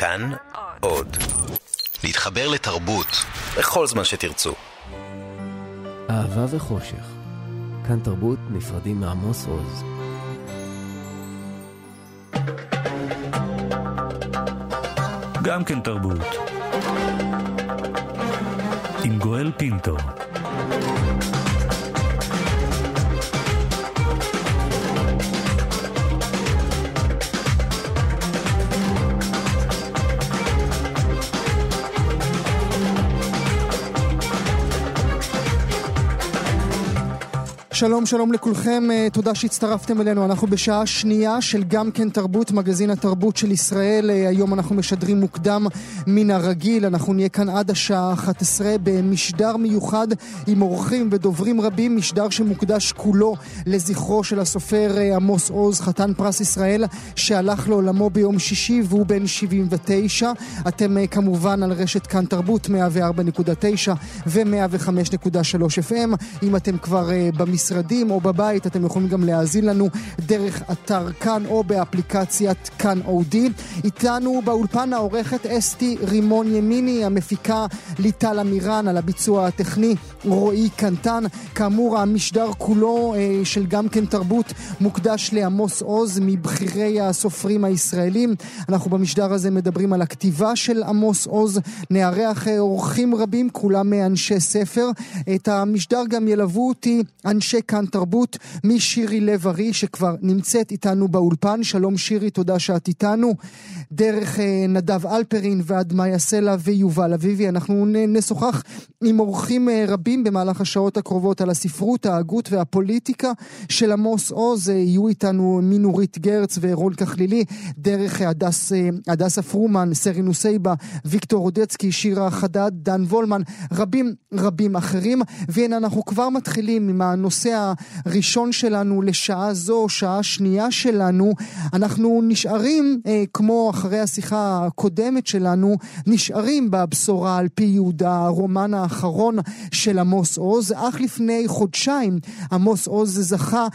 כאן עוד. להתחבר לתרבות בכל זמן שתרצו. אהבה וחושך. כאן תרבות נפרדים מעמוס עוז. גם כן תרבות. עם גואל פינטו. שלום, שלום לכולכם, תודה שהצטרפתם אלינו. אנחנו בשעה שנייה של גם כן תרבות, מגזין התרבות של ישראל. היום אנחנו משדרים מוקדם מן הרגיל, אנחנו נהיה כאן עד השעה 11 במשדר מיוחד עם אורחים ודוברים רבים, משדר שמוקדש כולו לזכרו של הסופר עמוס עוז, חתן פרס ישראל, שהלך לעולמו ביום שישי והוא בן 79. אתם כמובן על רשת כאן תרבות 104.9 ו-105.3 FM. אם אתם כבר במשרד משרדים או בבית, אתם יכולים גם להאזין לנו דרך אתר כאן או באפליקציית כאן אודי. איתנו באולפן העורכת אסתי רימון ימיני, המפיקה ליטל אמירן, על הביצוע הטכני רועי קנטן. כאמור, המשדר כולו של גם כן תרבות מוקדש לעמוס עוז, מבחירי הסופרים הישראלים. אנחנו במשדר הזה מדברים על הכתיבה של עמוס עוז, נארח אורחים רבים, כולם מאנשי ספר. את המשדר גם ילוו אותי אנשי כאן תרבות, משירי לב ארי שכבר נמצאת איתנו באולפן. שלום שירי, תודה שאת איתנו. דרך נדב אלפרין ועד מאיה סלע ויובל אביבי, אנחנו נשוחח עם אורחים רבים במהלך השעות הקרובות על הספרות, ההגות והפוליטיקה של עמוס עוז. יהיו איתנו מינורית גרץ ורון כחלילי, דרך הדס אפרומן, סרי נוסייבה, ויקטור רודצקי, שירה חדד, דן וולמן, רבים רבים אחרים. והנה אנחנו כבר מתחילים עם הנושא הראשון שלנו לשעה זו, שעה שנייה שלנו. אנחנו נשארים, כמו אחרי השיחה הקודמת שלנו, נשארים בבשורה על פי יהודה, הרומן האחרון של עמוס עוז. אך לפני חודשיים עמוס עוז זכה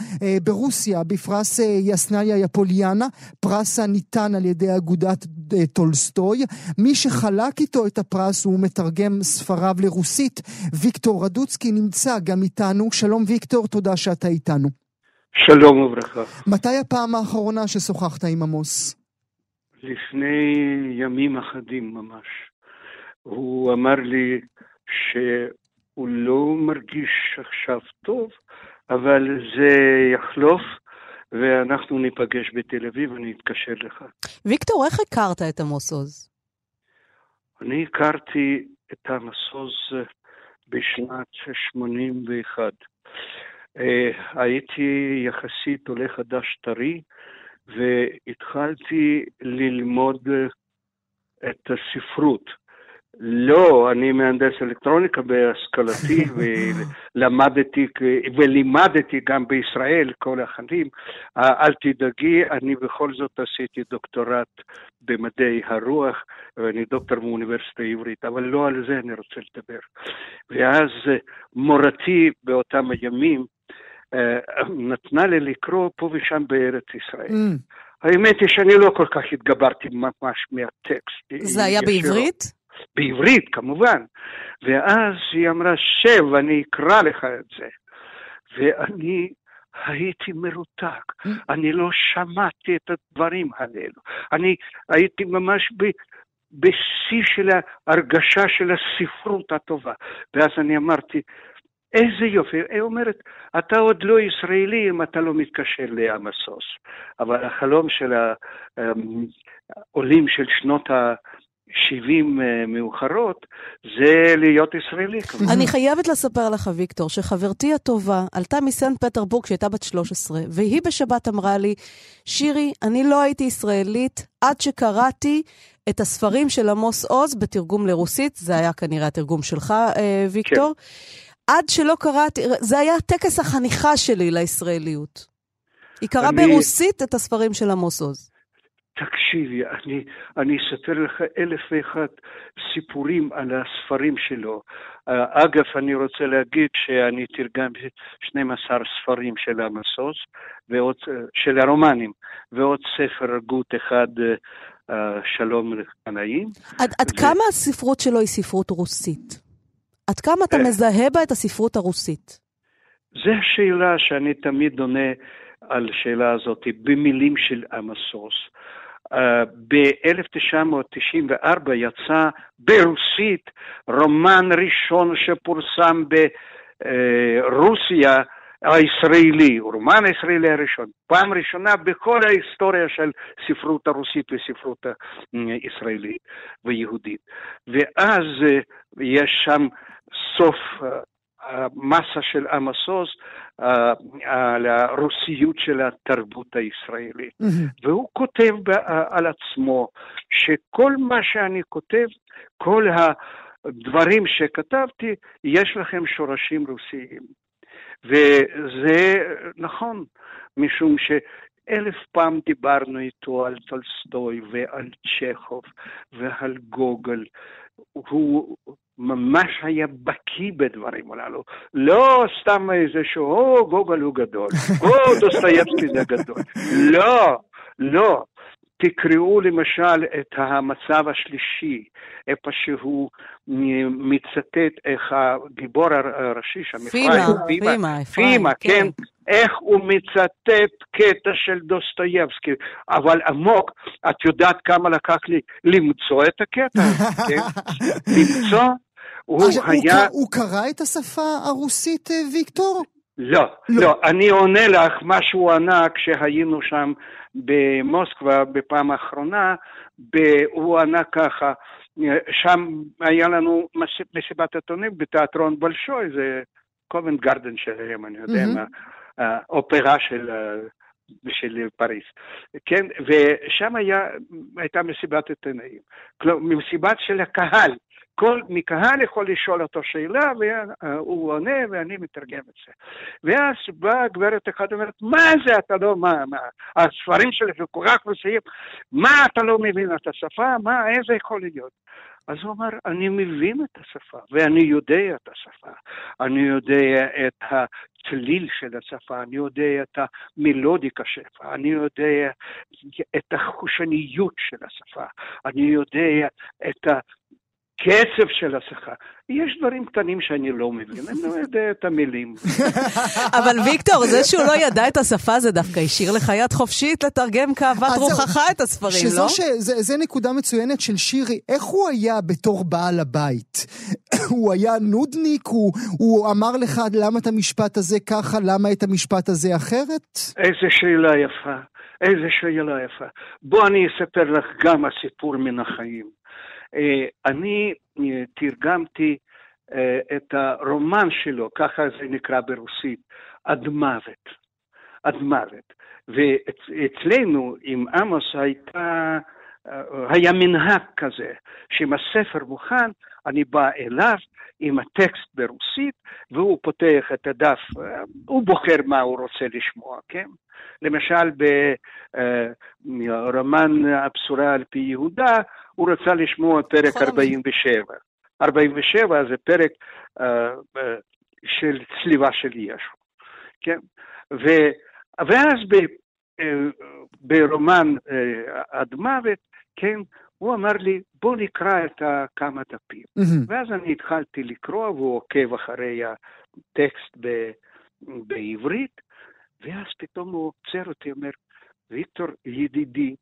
ברוסיה בפרס יסניה יפוליאנה, פרס הניתן על ידי אגודת טולסטוי. מי שחלק איתו את הפרס ומתרגם ספריו לרוסית, ויקטור רדוצקי, נמצא גם איתנו. שלום ויקטור, תודה שאתה איתנו. שלום וברכה. מתי הפעם האחרונה ששוחחת עם עמוס? לפני ימים אחדים ממש. הוא אמר לי שהוא לא מרגיש עכשיו טוב, אבל זה יחלוף ואנחנו ניפגש בתל אביב ואני אתקשר לך. ויקטור, איך הכרת את עמוס עוז? אני הכרתי את עמוס עוז בשנת 81. הייתי יחסית עולה חדש טרי, והתחלתי ללמוד את הספרות. לא, אני מהנדס אלקטרוניקה בהשכלתי, ולימדתי גם בישראל כל החיים. אל תדאגי, אני בכל זאת עשיתי דוקטורט במדעי הרוח, ואני דוקטור מאוניברסיטה העברית, אבל לא על זה אני רוצה לדבר. ואז מורתי באותם הימים נתנה לי לקרוא פה ושם בארץ ישראל. האמת היא שאני לא כל כך התגברתי ממש מהטקסט. זה היה בעברית? בעברית כמובן, ואז היא אמרה, שב, אני אקרא לך את זה, ואני הייתי מרותק, אני לא שמעתי את הדברים האלו, אני הייתי ממש בשיא של ההרגשה של הספרות הטובה, ואז אני אמרתי, איזה יופי, היא אומרת, אתה עוד לא ישראלי אם אתה לא מתקשר לעמוס עוז, אבל החלום של העולים של שנות ה... 70 מאוחרות, זה להיות ישראלי. אני חייבת לספר לך, ויקטור, שחברתי הטובה עלתה מסנט פטרבורג שהייתה בת 13, והיא בשבת אמרה לי, שירי, אני לא הייתי ישראלית עד שקראתי את הספרים של עמוס עוז בתרגום לרוסית, זה היה כנראה התרגום שלך, ויקטור, עד שלא קראתי, זה היה טקס החניכה שלי לישראליות. היא קראה ברוסית את הספרים של עמוס עוז. תקשיבי, אני אספר לך 1001 סיפורים על הספרים שלו. אגב, אני רוצה להגיד שאני תרגמתי 12 ספרים של עמוס עוז, של הרומנים, ועוד ספר הגות אחד שלום לחנאים. עד כמה הספרות שלו היא ספרות רוסית? עד כמה אתה מזהה בה את הספרות הרוסית? זו שאלה שאני תמיד עונה על השאלה הזאת במילים של אמסוס. ב-1994 יצא ברוסית רומן ראשון שפורסם ברוסיה הישראלי, רומן הישראלי הראשון, פעם ראשונה בכל ההיסטוריה של ספרות הרוסית וספרות הישראלית ויהודית. ואז יש שם סוף המסה של אמסוס על הרוסיות של התרבות הישראלית. והוא כותב על עצמו שכל מה שאני כותב, כל הדברים שכתבתי, יש לכם שורשים רוסיים. וזה נכון, משום שאלף פעם דיברנו איתו על טולסטוי ועל צ'כוב ועל גוגל. הוא ממש היה בקיא בדברים הללו. לא סתם איזשהו, גוגל הוא גדול, דוסטויבסקי זה גדול. לא, לא. תקראו למשל את המצב השלישי, איפה שהוא מצטט איך הגיבור הראשי, פימה, כן, איך הוא מצטט קטע של דוסטויבסקי, אבל עמוק, את יודעת כמה לקח לי למצוא את הקטע, כן? למצוא, הוא קרא את השפה הרוסית, ויקטור? לא, לא, אני עונה לך משהו ענק שהיינו שם במוסקבה בפעם האחרונה, הוא ענה ככה, שם היה לנו מסיבת עיתונאים בתיאטרון בולשוי, זה קובנט גרדן שלהם, אני יודע מה, האופרה של פריז, כן, ושם הייתה מסיבת עיתונאים, מסיבת של הקהל, כל מקהל יכול לשאול אותו שאלה, והוא עונה, ואני מתרגם את זה. ואז באה גברת אחד ואומרת, מה זה אתה לא, מה, הספרים שלי כל כך רוסיים, מה אתה לא מבין את השפה, מה, איזה יכול להיות? אז הוא אמר, אני מבין את השפה, ואני יודע את השפה, אני יודע את הצליל של השפה, אני יודע את המלודיקה של השפה, אני יודע את החושניות של השפה, אני יודע את קצב של השפה. יש דברים קטנים שאני לא מבין, אני לא יודע את המילים. אבל ויקטור, זה שהוא לא ידע את השפה, זה דווקא השאיר לך יד חופשית לתרגם כאוות רוחך את הספרים, לא? זה נקודה מצוינת של שירי. איך הוא היה בתור בעל הבית? הוא היה נודניק? הוא אמר לך למה את המשפט הזה ככה, למה את המשפט הזה אחרת? איזה שאלה יפה, איזה שאלה יפה. בוא אני אספר לך גם הסיפור מן החיים. אני תרגמתי את הרומן שלו, ככה זה נקרא ברוסית, עד מוות, עד מוות. ואצלנו עם עמוס היה מנהג כזה, שאם הספר מוכן, אני בא אליו עם הטקסט ברוסית, והוא פותח את הדף, הוא בוחר מה הוא רוצה לשמוע, כן? למשל ברומן הבשורה על פי יהודה, הוא רצה לשמוע פרק 47. 47 זה פרק של צליבה של ישו. כן? ואז ברומן עד מוות, כן, הוא אמר לי, בוא נקרא את כמה דפים. ואז אני התחלתי לקרוא, והוא עוקב אחרי הטקסט בעברית, ואז פתאום הוא עוצר אותי, אומר, ויקטור ידידי,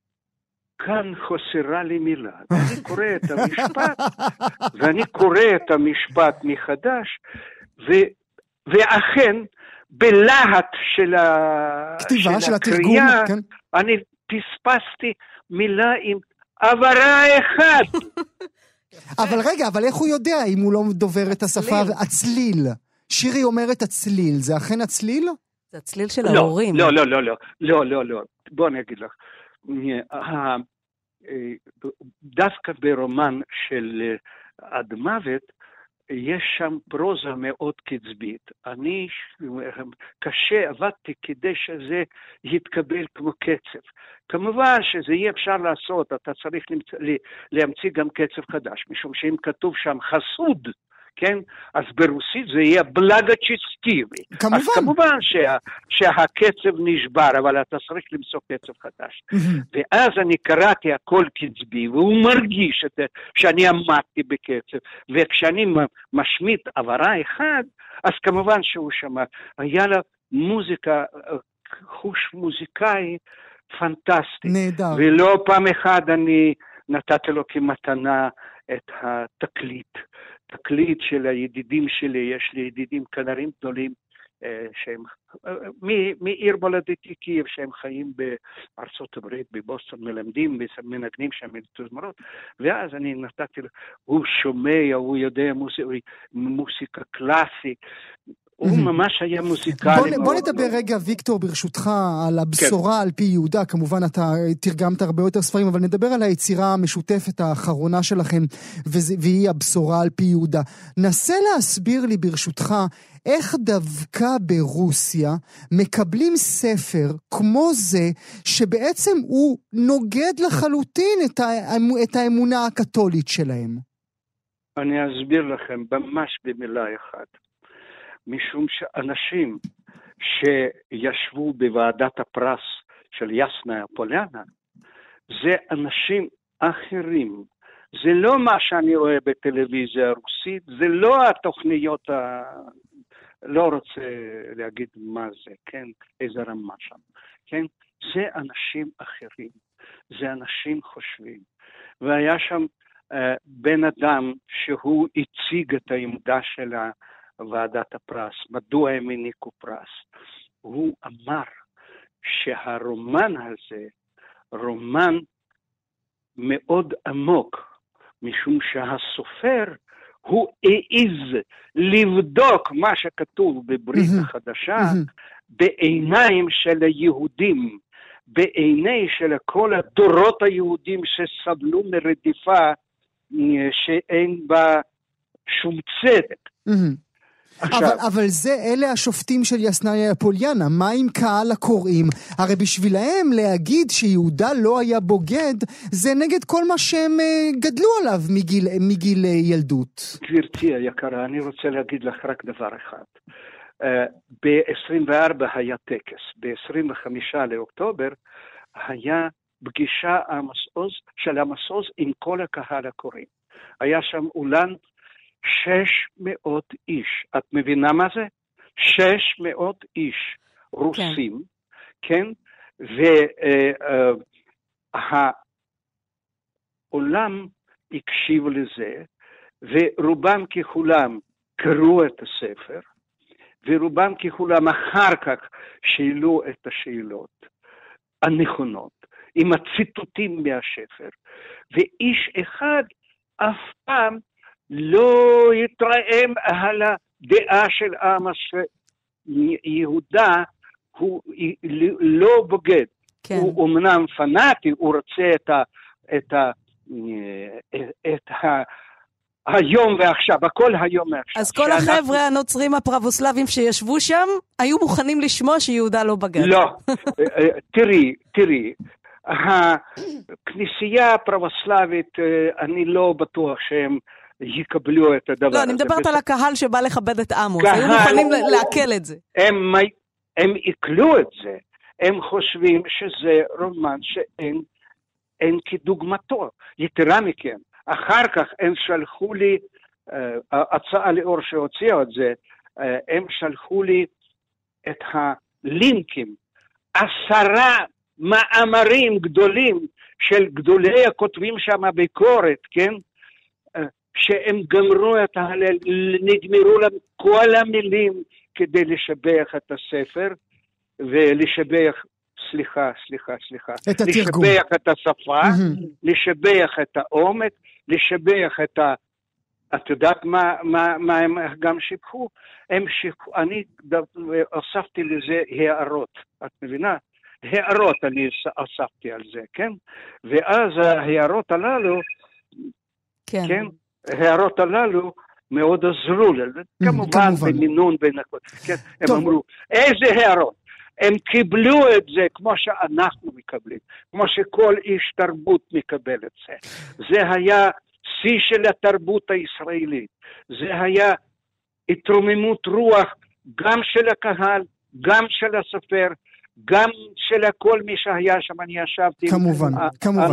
כאן חוסרה לי מילה. אני קורא את המשפט, ואני קורא את המשפט מחדש, ואכן, בלהט של הכתיבה, של התרגום, אני פספסתי מילה עם עברה אחד. אבל רגע, אבל איך הוא יודע אם הוא לא דובר את השפה? הצליל. שירי אומרת הצליל, זה אכן הצליל? זה הצליל של ההורים. לא, לא, לא, לא, לא, לא. בוא אני אגיד לך. דווקא ברומן של עד מוות יש שם פרוזה מאוד קצבית. אני קשה עבדתי כדי שזה יתקבל כמו קצב. כמובן שזה אי אפשר לעשות, אתה צריך להמציא גם קצב חדש, משום שאם כתוב שם חסוד, כן? אז ברוסית זה יהיה בלאגצ'יסטיבי. כמובן. אז כמובן שהקצב נשבר, אבל אתה צריך למצוא קצב חדש. ואז אני קראתי הכל קצבי, והוא מרגיש שאני עמדתי בקצב, וכשאני משמיט עברה אחד, אז כמובן שהוא שמע. היה לה מוזיקה, חוש מוזיקאי פנטסטי. נהדר. ולא פעם אחד אני נתתי לו כמתנה את התקליט. תקליט של הידידים שלי, יש לי ידידים כנרים גדולים, שהם מעיר מולדתי קייב, שהם חיים בארצות הברית, בבוסטון, מלמדים, מנגנים שם תזמורות, ואז אני נתתי לו, הוא שומע, הוא יודע מוסיקה קלאסית, הוא ממש היה מוזיקלי. בוא נדבר רגע, ויקטור, ברשותך, על הבשורה על פי יהודה. כמובן, אתה תרגמת הרבה יותר ספרים, אבל נדבר על היצירה המשותפת האחרונה שלכם, והיא הבשורה על פי יהודה. נסה להסביר לי, ברשותך, איך דווקא ברוסיה מקבלים ספר כמו זה, שבעצם הוא נוגד לחלוטין את האמונה הקתולית שלהם. אני אסביר לכם ממש במילה אחת. משום שאנשים שישבו בוועדת הפרס של יסניה פוליאנה, זה אנשים אחרים. זה לא מה שאני רואה בטלוויזיה הרוסית, זה לא התוכניות, לא רוצה להגיד מה זה, כן? איזה רמה שם, כן? זה אנשים אחרים, זה אנשים חושבים. והיה שם בן אדם שהוא הציג את העמדה של ה... ועדת הפרס, מדוע הם העניקו פרס. הוא אמר שהרומן הזה, רומן מאוד עמוק, משום שהסופר הוא העיז לבדוק מה שכתוב בברית החדשה, בעיניים של היהודים, בעיני של כל הדורות היהודים שסבלו מרדיפה, שאין בה שום צדק. אבל זה, אלה השופטים של יסניה פוליאנה, מה עם קהל הקוראים? הרי בשבילהם להגיד שיהודה לא היה בוגד, זה נגד כל מה שהם גדלו עליו מגיל ילדות. גברתי היקרה, אני רוצה להגיד לך רק דבר אחד. ב-24 היה טקס, ב-25 לאוקטובר היה פגישה של עמוס עוז עם כל הקהל הקוראים. היה שם אולן 600 איש, את מבינה מה זה? 600 איש רוסים, כן? והעולם הקשיב לזה, ורובם ככולם קראו את הספר, ורובם ככולם אחר כך שאלו את השאלות הנכונות, עם הציטוטים מהספר, ואיש אחד אף פעם לא יתרעם על הדעה של עמוס שיהודה הוא לא בוגד. כן. הוא אמנם פנאטי, הוא רוצה את היום ועכשיו, הכל היום ועכשיו. אז כל החבר'ה הנוצרים הפרבוסלבים שישבו שם, היו מוכנים לשמוע שיהודה לא בגד. לא, תראי. הכנסייה הפרבוסלבית, אני לא בטוח שהם יקבלו את הדבר הזה. לא, אני מדברת על הקהל שבא לכבד את עמוס. היו מוכנים להקל את זה. הם יקלו את זה. הם חושבים שזה רומן שאין כדוגמתו. יתרה מכן, אחר כך הם שלחו לי, הצעה לאור שהוציאה את זה, הם שלחו לי את הלינקים, 10 מאמרים גדולים של גדולי הכותבים שם ביקורת, כן? שהם גמרו את ההלל, נגמרו להם כל המילים כדי לשבח את הספר, ולשבח, סליחה, לשבח את השפה, לשבח את האומץ, לשבח את ה... את יודעת מה הם גם שיבחו? אני אוספתי לזה הערות, את מבינה? הערות אני אוספתי על זה, כן? ואז ההערות הללו, כן? הערות הללו מאוד עזרו לזה, כמובן במינון בין הכל, כן? הם אמרו, איזה הערות? הם קיבלו את זה כמו שאנחנו מקבלים, כמו שכל איש תרבות מקבל את זה. זה היה השיא של התרבות הישראלית. זה היה התרוממות רוח גם של הקהל, גם של הסופר, גם של כל מי שהיה שם. אני ישבתי כמובן,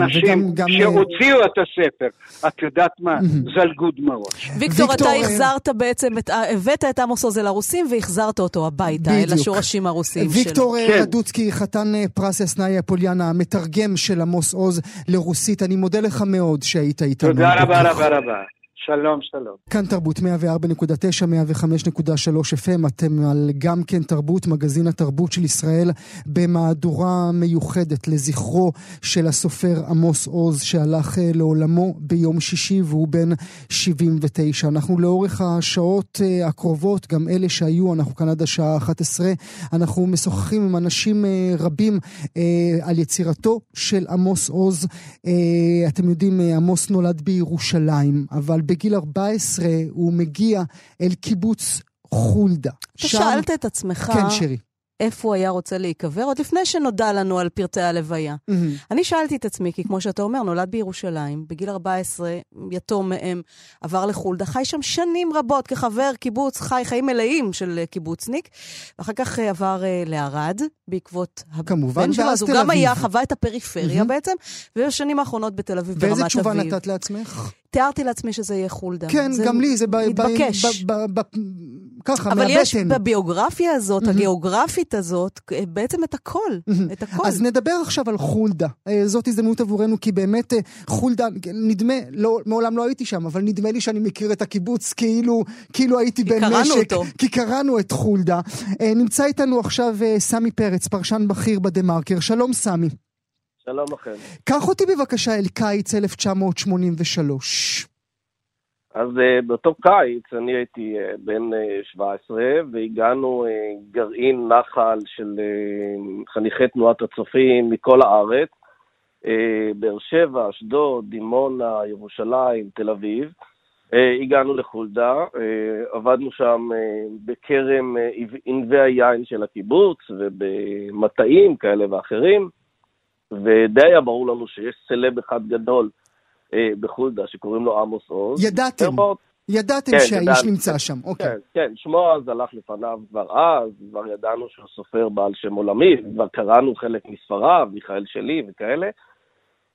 אנשים וגם, שהוציאו את הספר. את יודעת מה? זלגו דמעות. ויקטור, אתה החזרת בעצם, הבאת את עמוס עוז אל הרוסים והחזרת אותו הביתה, אל השורשים הרוסיים שלו. ויקטור רדוצקי, חתן פרס יסנאי אפוליאנה, המתרגם של עמוס עוז לרוסית, אני מודה לך מאוד שהיית איתנו. תודה רבה רבה רבה. שלום, שלום. כאן תרבות 104.9, 105.3 FM, אתם על גם כן תרבות, מגזין התרבות של ישראל, במהדורה מיוחדת לזכרו של הסופר עמוס עוז, שהלך לעולמו ביום שישי והוא בן 79. אנחנו לאורך השעות הקרובות, גם אלה שהיו, אנחנו כאן עד השעה 11, אנחנו משוחחים עם אנשים רבים על יצירתו של עמוס עוז. אתם יודעים, עמוס נולד בירושלים, אבל בגיל 14 הוא מגיע אל קיבוץ חולדה. אתה שאלת את עצמך, כן, שרי, איפה הוא היה רוצה להיקבר, עוד לפני שנודע לנו על פרטי הלוויה. אני שאלתי את עצמי, כי כמו שאתה אומר, נולד בירושלים, בגיל 14, יתום מהם, עבר לחולדה, חי שם שנים רבות כחבר קיבוץ, חי חיים מלאים של קיבוצניק, ואחר כך עבר לערד, בעקבות הבן שלו, אז הוא גם היה, חווה את הפריפריה בעצם, ובשנים האחרונות בתל אביב, ברמת אביב. ואיזה תשובה נתת לעצמך? תיארתי לעצמי שזה יהיה חולדה. כן, גם לי, זה מתבקש. ככה, אבל יש בביוגרפיה הזאת, הגיאוגרפית הזאת, בעצם את הכל, את הכל. אז נדבר עכשיו על חולדה. זאת הזדמנות עבורנו, כי באמת חולדה, נדמה, מעולם לא הייתי שם, אבל נדמה לי שאני מכיר את הקיבוץ, כאילו הייתי בן משק, כי קראנו את חולדה. נמצא איתנו עכשיו סמי פרץ, פרשן בכיר בדמרקר. שלום סמי. שלום לכם. קח אותי בבקשה אל קיץ 1983. אז באותו קיץ אני הייתי בן 17 והגענו גרעין נחל של חניכי תנועת הצופים מכל הארץ, באר שבע, אשדוד, דימונה, ירושלים, תל אביב. הגענו לחולדה, עבדנו שם בכרם ענבי היין של הקיבוץ ובמטעים כאלה ואחרים. ודי היה ברור לנו שיש סלב אחד גדול בחולדה שקוראים לו עמוס עוז. ידעתם כן, שהאיש נמצא שם. אוקיי. כן, כן, שמו אז הלך לפניו כבר ידענו שהוא סופר בעל שם עולמי, כבר קראנו חלק מספריו, מיכאל שלי וכאלה.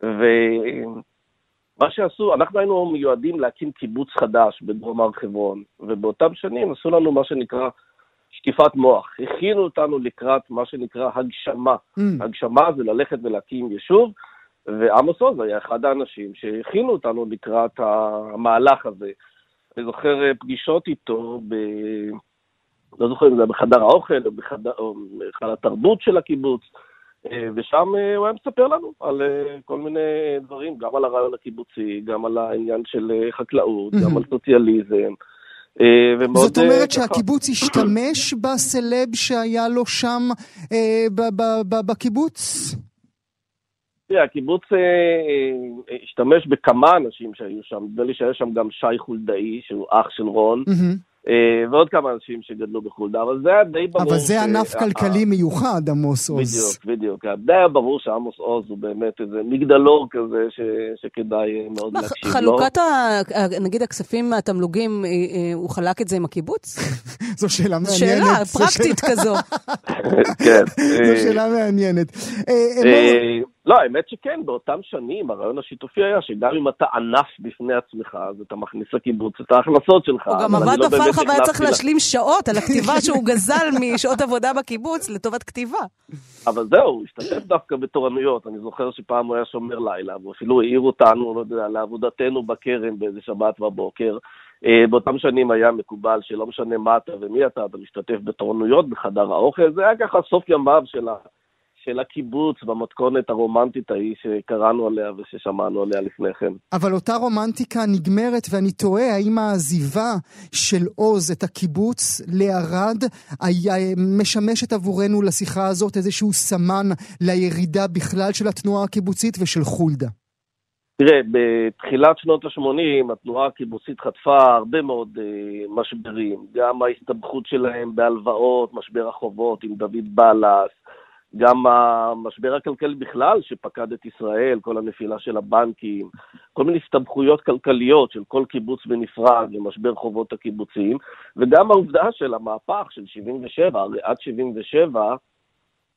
ומה שעשו, אנחנו היינו מיועדים להקים קיבוץ חדש בדרום הר חברון, ובאותם שנים עשו לנו מה שנקרא שקיפת מוח, הכינו אותנו לקראת מה שנקרא הגשמה. הגשמה זה ללכת ולהקים יישוב, ועמוס עוז היה אחד האנשים שהכינו אותנו לקראת המהלך הזה. אני זוכר פגישות איתו, לא זוכר אם זה בחדר האוכל או בחדר התרבות של הקיבוץ, ושם הוא היה מספר לנו על כל מיני דברים, גם על הרעיון הקיבוצי, גם על העניין של חקלאות, גם על סוציאליזם. זאת אומרת שהקיבוץ השתמש בסלב שהיה לו שם בקיבוץ? הקיבוץ השתמש בכמה אנשים שהיו שם, נדמה לי שהיה שם גם שי חולדאי שהוא אח של רון, ועוד כמה אנשים שגדלו בחולדה, אבל זה היה די ברור. אבל זה ענף כלכלי מיוחד, עמוס עוז. בדיוק, די היה ברור שעמוס עוז הוא באמת איזה מגדלור כזה שכדאי מאוד להקשיב לו. חלוקת, נגיד, הכספים התמלוגים, הוא חלק את זה עם הקיבוץ? זו שאלה מעניינת. שאלה פרקטית כזו. כן. זו שאלה מעניינת. לא, האמת שכן, באותם שנים הרעיון השיתופי היה שגם אם אתה ענף בפני עצמך, אז אתה מכניס לקיבוץ את ההכנסות שלך. הוא גם עבד בפרח, אבל היה צריך להשלים שעות על הכתיבה שהוא גזל משעות עבודה בקיבוץ לטובת כתיבה. אבל זהו, הוא השתתף דווקא בתורנויות. אני זוכר שפעם הוא היה שומר לילה, ואפילו העיר אותנו, לא יודע, לעבודתנו בקרם באיזה שבת בבוקר. באותם שנים היה מקובל שלא משנה מה אתה ומי אתה, אתה משתתף בתורנויות בחדר האוכל. זה היה ככה סוף ימיו של הקיבוץ במתכונת הרומנטית ההיא שקראנו עליה וששמענו עליה לפני כן. אבל אותה רומנטיקה נגמרת, ואני תוהה האם העזיבה של עוז את הקיבוץ לערד משמשת עבורנו לשיחה הזאת איזשהו סמן לירידה בכלל של התנועה הקיבוצית ושל חולדה. תראה, בתחילת שנות ה-80 התנועה הקיבוצית חטפה הרבה מאוד משברים, גם ההסתבכות שלהם בהלוואות, משבר החובות עם דוד בלס, גם המשבר הכלכלי בכלל שפקד את ישראל, כל הנפילה של הבנקים, כל מיני הסתבכויות כלכליות של כל קיבוץ בנפרד למשבר חובות הקיבוצים, וגם העובדה של המהפך של 77, הרי עד 77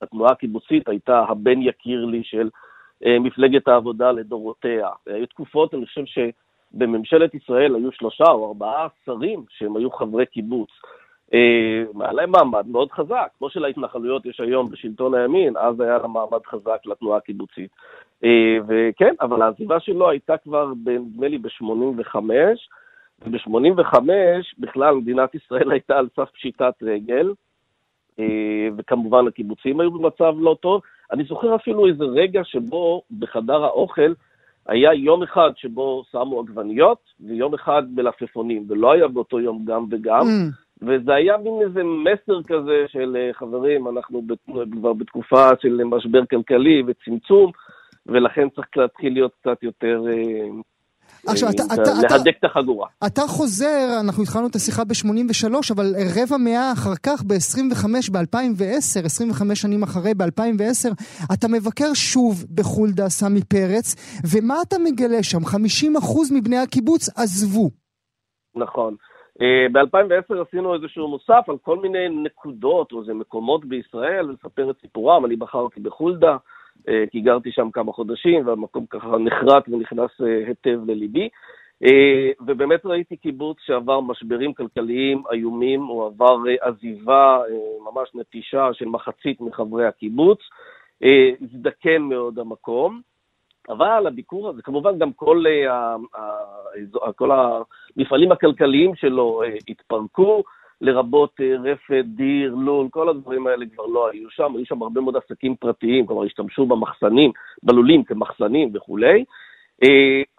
התנועה הקיבוצית הייתה הבן יקיר לי של מפלגת העבודה לדורותיה. היו תקופות, אני חושב שבממשלת ישראל היו 3 או 4 שרים שהם היו חברי קיבוץ, עליהם מעמד מאוד חזק, כמו שלהתנחלויות יש היום בשלטון הימין, אז היה לה מעמד חזק לתנועה הקיבוצית. וכן, אבל העזיבה שלו הייתה כבר נדמה לי ב-85, וב-85 בכלל מדינת ישראל הייתה על סף פשיטת רגל, וכמובן הקיבוצים היו במצב לא טוב. אני זוכר אפילו איזה רגע שבו בחדר האוכל היה יום אחד שבו שמו עגבניות, ויום אחד מלפפונים, ולא היה באותו יום גם וגם, וזה היה מין איזה מסר כזה של חברים, אנחנו כבר בתקופה של משבר כלכלי וצמצום, ולכן צריך להתחיל להיות קצת יותר, להדק את החגורה. אתה חוזר, אנחנו התחלנו את השיחה ב-83, אבל 1/4 מאה אחר כך ב-25, ב-2010, 25 שנים אחרי, ב-2010, אתה מבקר שוב בחולדה, סמי פרץ, ומה אתה מגלה שם? 50% מבני הקיבוץ עזבו. נכון. ב-2010 עשינו איזשהו מוסף על כל מיני נקודות או מקומות בישראל, לספר את סיפורם. אני בחרתי בחולדה, כי גרתי שם כמה חודשים, והמקום ככה נחרט ונכנס היטב לליבי. ובאמת ראיתי קיבוץ שעבר משברים כלכליים איומים, הוא עבר עזיבה, ממש נטישה של מחצית מחברי הקיבוץ. הזדקן מאוד המקום. אבל הביקור הזה, כמובן גם כל המפעלים הכלכליים שלו התפרקו, לרבות רפת, דיר, לול, כל הדברים האלה כבר לא היו שם, היו שם הרבה מאוד עסקים פרטיים, כלומר השתמשו במחסנים, בלולים כמחסנים וכו'.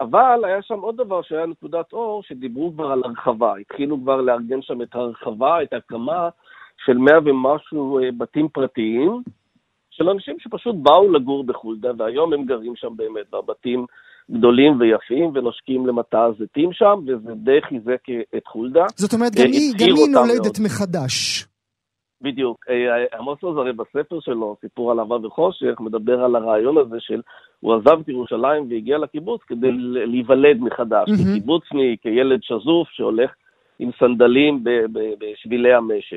אבל היה שם עוד דבר שהיה נקודת אור, שדיברו כבר על הרחבה, התחילו כבר לארגן שם את הרחבה, את הקמה של 100 ומשהו בתים פרטיים, של אנשים שפשוט באו לגור בחולדה, והיום הם גרים שם באמת, בבתים גדולים ויפים, ונושקים למטע הזיתים שם, וזה די חיזק את חולדה. זאת אומרת, גם היא נולדת מחדש. בדיוק. עמוס עוז הרי בספר שלו, סיפור על אהבה וחושך, מדבר על הרעיון הזה של, הוא עזב את ירושלים והגיע לקיבוץ כדי להיוולד מחדש. קיבוצני, כילד שזוף שהולך, עם סנדלים בשבילי המשק.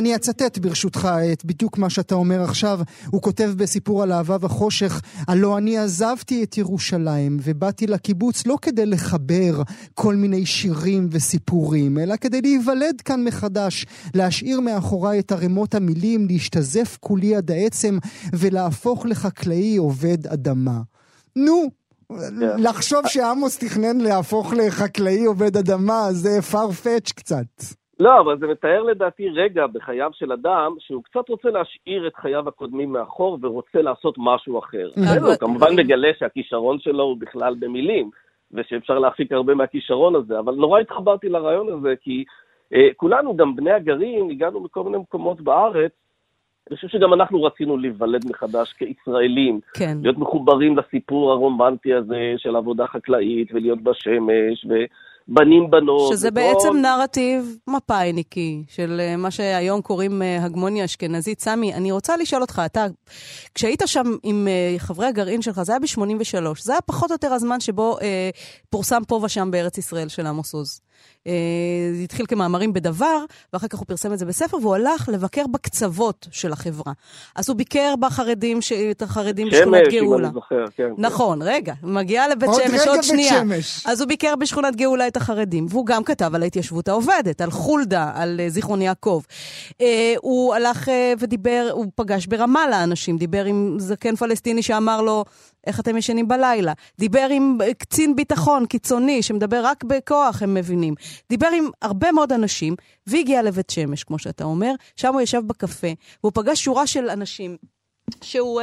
אני אצטט ברשותך את בדיוק מה שאתה אומר עכשיו. הוא כותב בסיפור על אהבה וחושך, הלא אני עזבתי את ירושלים ובאתי לקיבוץ לא כדי לחבר כל מיני שירים וסיפורים, אלא כדי להיוולד כאן מחדש, להשאיר מאחוריי את ערימות המילים, להשתזף כולי עד העצם ולהפוך לחקלאי עובד אדמה. נו! לחשוב שעמוס תכנן להפוך לחקלאי עובד אדמה, זה farfetch קצת. לא, אבל זה מתאר לדעתי רגע בחייו של אדם, שהוא קצת רוצה להשאיר את חייו הקודמים מאחור, ורוצה לעשות משהו אחר. הוא כמובן מגלה שהכישרון שלו הוא בכלל במילים, ושאפשר להפיק הרבה מהכישרון הזה, אבל נורא התחברתי לרעיון הזה, כי כולנו, גם בני הגרעין, הגענו מכל מיני מקומות בארץ, אני חושב שגם אנחנו רצינו להיוולד מחדש כישראלים, כן. להיות מחוברים לסיפור הרומנטי הזה של עבודה חקלאית ולהיות בשמש ובנים בנות. שזה וכל... בעצם נרטיב מפאיניקי של מה שהיום קוראים הגמוניה אשכנזית. סמי, אני רוצה לשאול אותך, אתה כשהיית שם עם חברי הגרעין שלך, זה היה ב-83, זה היה פחות או יותר הזמן שבו פורסם פה ושם בארץ ישראל של עמוס עוז. זה התחיל כמאמרים בדבר, ואחר כך הוא פרסם את זה בספר, והוא הלך לבקר בקצוות של החברה. אז הוא ביקר בחרדים, חרדים בשכונת גאולה. נכון, רגע, מגיעה לבית שמש, עוד שנייה. אז הוא ביקר בשכונת גאולה את החרדים, והוא גם כתב על ההתיישבות העובדת, על חולדה, על זיכרון יעקב. הוא הלך ודיבר, הוא פגש ברמאללה אנשים, דיבר עם זקן פלסטיני שאמר לו, איך אתם ישנים בלילה? דיבר עם קצין ביטחון קיצוני, שמדבר רק בכוח, הם מבינים. דיבר עם הרבה מאוד אנשים, והגיע לבית שמש, כמו שאתה אומר, שם הוא ישב בקפה, והוא פגש שורה של אנשים שהוא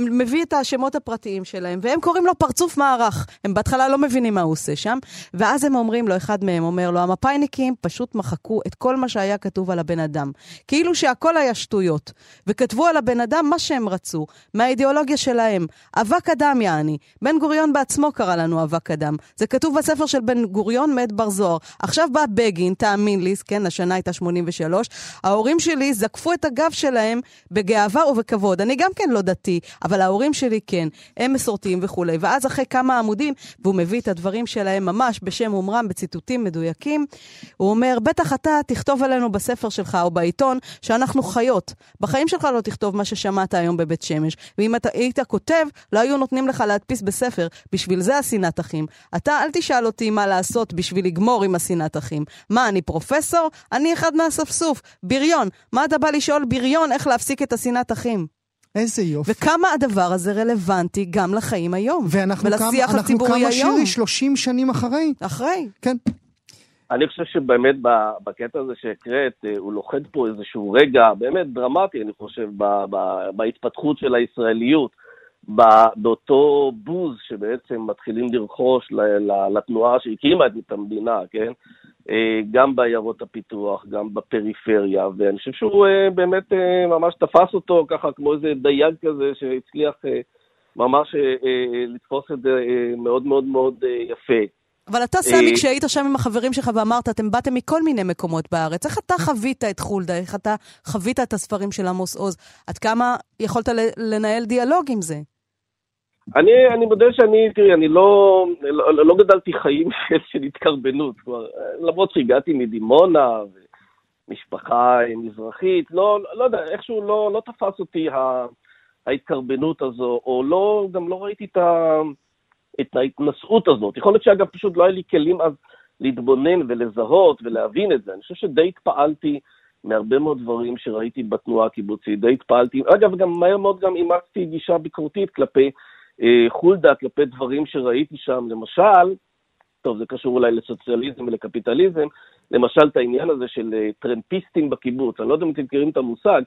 מביא את השמות הפרטיים שלהם, והם קוראים לו פרצוף מערך. הם בהתחלה לא מבינים מה הוא עושה שם, ואז הם אומרים לו, אחד מהם אומר לו, המפאיניקים פשוט מחקו את כל מה שהיה כתוב על הבן אדם. כאילו שהכל היה שטויות, וכתבו על הבן אדם מה שהם רצו, מהאידיאולוגיה שלהם. אבק אדם יעני. בן גוריון בעצמו קרא לנו אבק אדם. זה כתוב בספר של בן גוריון מאת בר זוהר. עכשיו בא בגין, תאמין לי, כן, השנה הייתה 83, ההורים שלי זקפו את הגב שלהם בגאווה ובכבוד. אני גם כן לא דתי, אבל ההורים שלי כן, הם מסורתיים וכו'. ואז אחרי כמה עמודים, והוא מביא את הדברים שלהם ממש בשם אומרם, בציטוטים מדויקים, הוא אומר, בטח אתה תכתוב עלינו בספר שלך או בעיתון שאנחנו חיות. בחיים שלך לא תכתוב מה ששמעת היום בבית שמש. ואם אתה היית כותב, לא היו נותנים לך להדפיס בספר. בשביל זה השנאת אחים. אתה אל תשאל אותי מה לעשות בשביל לגמור עם השנאת אחים. מה, אני פרופסור? אני אחד מהספסוף. בריון. מה אתה בא לשאול בריון איך להפסיק את השנאת אחים? איזה יופי. וכמה הדבר הזה רלוונטי גם לחיים היום. ולשיח הציבורי היום. אנחנו כמה 30 שנים אחרי. אחרי. כן. אני חושב שבאמת בקטע הזה שהקראת, הוא לוחד פה איזשהו רגע באמת דרמטי, אני חושב, בהתפתחות של הישראליות, באותו בוז שבעצם מתחילים לרחוש לתנועה שהקימה את המדינה, כן? גם בעיירות הפיתוח, גם בפריפריה, ואני חושב שהוא באמת ממש תפס אותו ככה כמו איזה דייג כזה שהצליח ממש לתפוס את זה מאוד מאוד מאוד יפה. אבל אתה סמי, כשהיית שם עם החברים שלך ואמרת, אתם באתם מכל מיני מקומות בארץ, איך אתה חווית את חולדה, איך אתה חווית את הספרים של עמוס עוז, עד כמה יכולת לנהל דיאלוג עם זה? אני מודה תראי, אני לא גדלתי חיים של התקרבנות, כבר, למרות שהגעתי מדימונה, משפחה מזרחית, לא יודע, איכשהו לא תפס אותי ההתקרבנות הזו, או לא, גם לא ראיתי את ההתנסות הזאת. יכול להיות שאגב פשוט לא היה לי כלים אז להתבונן ולזהות ולהבין את זה. אני חושב שדי התפעלתי מהרבה מאוד דברים שראיתי בתנועה הקיבוצית, די התפעלתי. אגב, גם מהר מאוד גם אימצתי גישה ביקורתית כלפי חולדה, כלפי דברים שראיתי שם, למשל, טוב, זה קשור אולי לסוציאליזם ולקפיטליזם, למשל את העניין הזה של טרמפיסטים בקיבוץ. אני לא יודע אם אתם מכירים את המושג,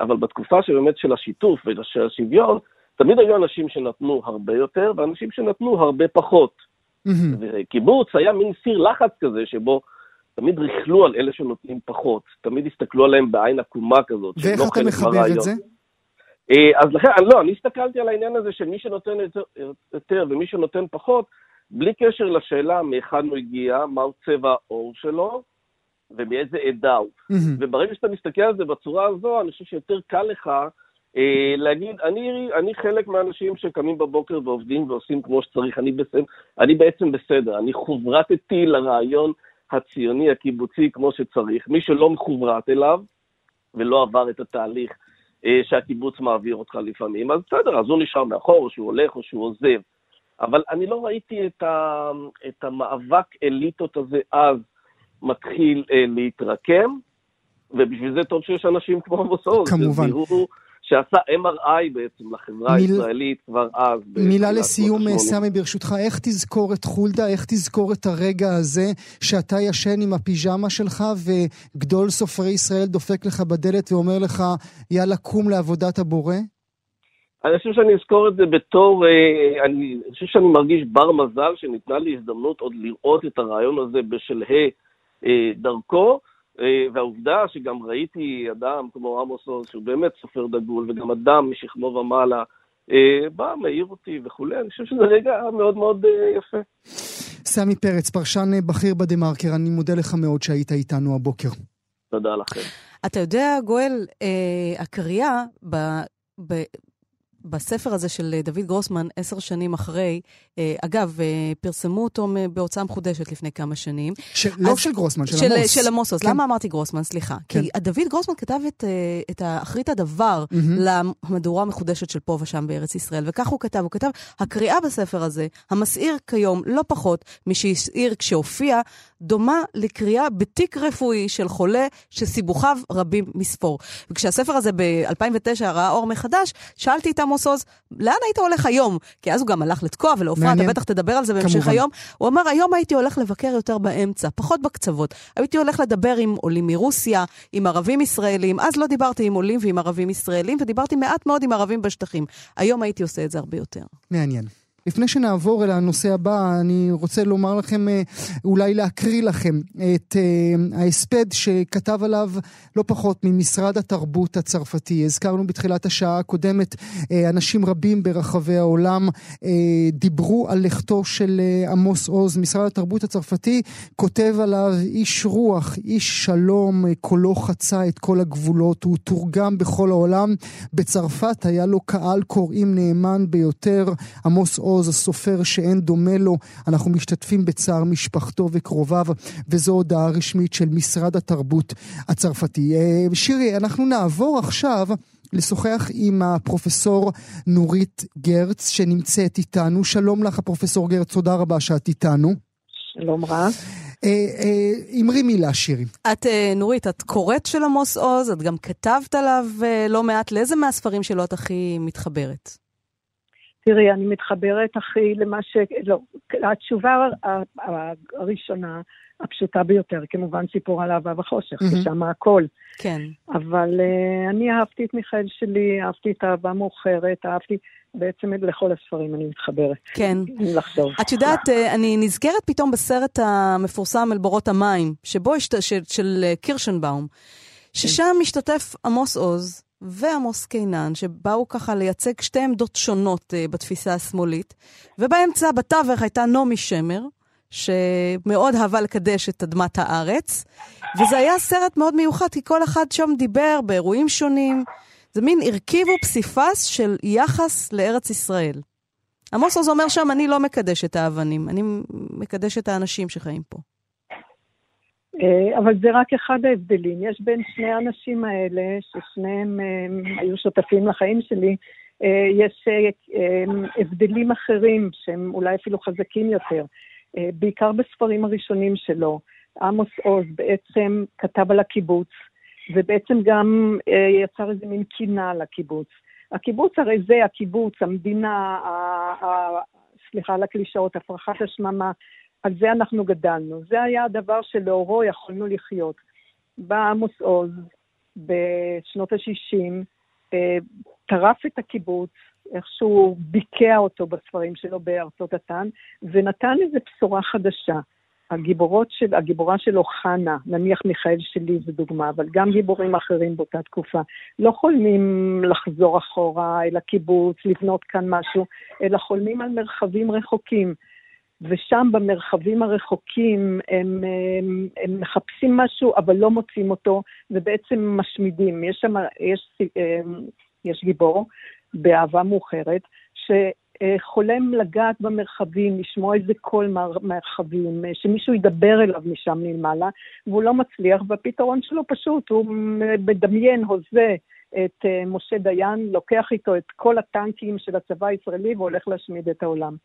אבל בתקופה שבאמת של השיתוף ושל השוויון, תמיד היו אנשים שנתנו הרבה יותר, ואנשים שנתנו הרבה פחות. וקיבוץ היה מין סיר לחץ כזה, שבו תמיד ריחלו על אלה שנותנים פחות, תמיד הסתכלו עליהם בעין עקומה כזאת. ואיך אתה מחבר את זה? אז לכן, לא, אני הסתכלתי על העניין הזה של מי שנותן יותר ומי שנותן פחות, בלי קשר לשאלה מאיכן הוא הגיע, מהו צבע העור שלו, ומאיזה עדה הוא. וברגע שאתה מסתכל על זה בצורה הזו, אני חושב שיותר קל לך להגיד, אני חלק מהאנשים שקמים בבוקר ועובדים ועושים כמו שצריך, אני בעצם בסדר, אני חוברתתי לרעיון הציוני הקיבוצי כמו שצריך. מי שלא מחוברת אליו ולא עבר את התהליך שהקיבוץ מעביר אותך לפעמים, אז בסדר, אז הוא נשאר מאחור, או שהוא הולך או שהוא עוזב. אבל אני לא ראיתי את המאבק אליטות הזה אז מתחיל להתרקם, ובשביל זה טוב שיש אנשים כמו עמוס עוז. כמובן. שעשה MRI בעצם לחברה הישראלית כבר אז. מילה לסיום, סמי, ברשותך, איך תזכור את חולדה, איך תזכור את הרגע הזה שאתה ישן עם הפיג'מה שלך וגדול סופרי ישראל דופק לך בדלת ואומר לך, יאללה, קום לעבודת הבורא? אני חושב שאני אזכור את זה בתור, אני חושב שאני מרגיש בר מזל שניתנה לי הזדמנות עוד לראות את הרעיון הזה בשלהי דרכו, והעובדה שגם ראיתי אדם כמו עמוס עוז, שהוא באמת סופר דגול, וגם אדם משכמו ומעלה, בא, מעיר אותי וכו'. אני חושב שזה רגע מאוד מאוד יפה. סמי פרץ, פרשן בכיר בדמרקר, אני מודה לך מאוד שהיית איתנו הבוקר. תודה לכם. אתה יודע, גואל, הקריאה בספר הזה של דוד גרוסמן, 10 שנים אחרי, אגב, פרסמו אותו בהוצאה מחודשת לפני כמה שנים. לא של גרוסמן, של עמוס. של עמוס עוז. למה אמרתי גרוסמן? סליחה. כי דוד גרוסמן כתב את האחרית הדבר למהדורה המחודשת של פה ושם בארץ ישראל, וכך הוא כתב, הקריאה בספר הזה, המסעיר כיום לא פחות משהסעיר כשהופיע, דומה לקריאה בתיק רפואי של חולה שסיבוכיו רבים מספור. וכשהספר הזה ב-2009 ראה אור מחדש, שאלתי איתם עמוס עוז, לאן היית הולך היום? כי אז הוא גם הלך לתקוע ולהופעה, אתה בטח תדבר על זה בהמשך היום. הוא אמר, היום הייתי הולך לבקר יותר באמצע, פחות בקצוות. הייתי הולך לדבר עם עולים מרוסיה, עם ערבים ישראלים. אז לא דיברתי עם עולים ועם ערבים ישראלים, ודיברתי מעט מאוד עם ערבים בשטחים. היום הייתי עושה את זה הרבה יותר. מעניין. לפני שנעבור אל הנושא הבא, אני רוצה לומר לכם, אולי להקריא לכם את ההספד שכתב עליו לא פחות ממשרד התרבות הצרפתי. הזכרנו בתחילת השעה הקודמת, אנשים רבים ברחבי העולם דיברו על לכתו של עמוס עוז. משרד התרבות הצרפתי כותב עליו איש רוח, איש שלום, קולו חצה את כל הגבולות, הוא תורגם בכל העולם. בצרפת היה לו קהל קוראים נאמן ביותר. עמוס עוז הסופר שאין דומה לו, אנחנו משתתפים בצער משפחתו וקרוביו, וזו הודעה רשמית של משרד התרבות הצרפתי. שירי, אנחנו נעבור עכשיו לשוחח עם הפרופסור נורית גרץ שנמצאת איתנו. שלום לך הפרופסור גרץ, תודה רבה שאת איתנו. שלום רב. אמרי מילה שירי. את נורית, את קוראת של עמוס עוז, את גם כתבת עליו לא מעט. לאיזה מהספרים שלו את הכי מתחברת? תראי, אני מתחברת הכי למה ש... לא, התשובה הראשונה, הפשוטה ביותר, כמובן סיפור על אהבה וחושך, ששם הכל. כן. אבל אני אהבתי את מיכאל שלי, אהבתי את אהבה מאוחרת, אהבתי... בעצם לכל הספרים אני מתחברת. כן. אני לחשוב. את יודעת, אני נזכרת פתאום בסרט המפורסם על בורות המים, שבו של קירשנבאום, ששם משתתף עמוס עוז, ועמוס קינן, שבאו ככה לייצג שתי עמדות שונות בתפיסה השמאלית, ובאמצע בתווך הייתה נעמי שמר, שמאוד אהבה לקדש את אדמת הארץ, וזה היה סרט מאוד מיוחד, כי כל אחד שם דיבר באירועים שונים, זה מין הרכיב ופסיפס של יחס לארץ ישראל. עמוס עוז אומר שם, אני לא מקדש את האבנים, אני מקדש את האנשים שחיים פה. אבל זה רק אחד ההבדלים. יש בין שני האנשים האלה, ששניהם היו שותפים לחיים שלי, יש הבדלים אחרים שהם אולי אפילו חזקים יותר. בעיקר בספרים הראשונים שלו, עמוס עוז בעצם כתב על הקיבוץ, ובעצם גם יצר איזה מין קינה על הקיבוץ. הקיבוץ הרי זה הקיבוץ, המדינה, סליחה על הקלישאות, הפרחת השממה, על זה אנחנו גדלנו. זה היה הדבר שלאורו יכולנו לחיות. בא עמוס עוז בשנות ה-60, טרף את הקיבוץ, איכשהו ביקע אותו בספרים שלו בארצות התן, ונתן איזו בשורה חדשה. הגיבורה שלו חנה, נניח מיכאל שלי זו דוגמה, אבל גם גיבורים אחרים באותה תקופה, לא חולמים לחזור אחורה אל הקיבוץ, לבנות כאן משהו, אלא חולמים על מרחבים רחוקים. ושם במרחבים הרחוקים הם מחפשים משהו אבל לא מוצאים אותו ובעצם משמידים. יש שם יש גיבור באהבה מאוחרת שחולם לגעת במרחבים, לשמוע איזה קול מרחבים, שמישהו ידבר אליו משם למעלה, והוא לא מצליח, והפתרון שלו פשוט, הוא מדמיין הוזה את משה דיין, לוקח איתו את כל הטנקים של הצבא הישראלי והולך להשמיד את העולם.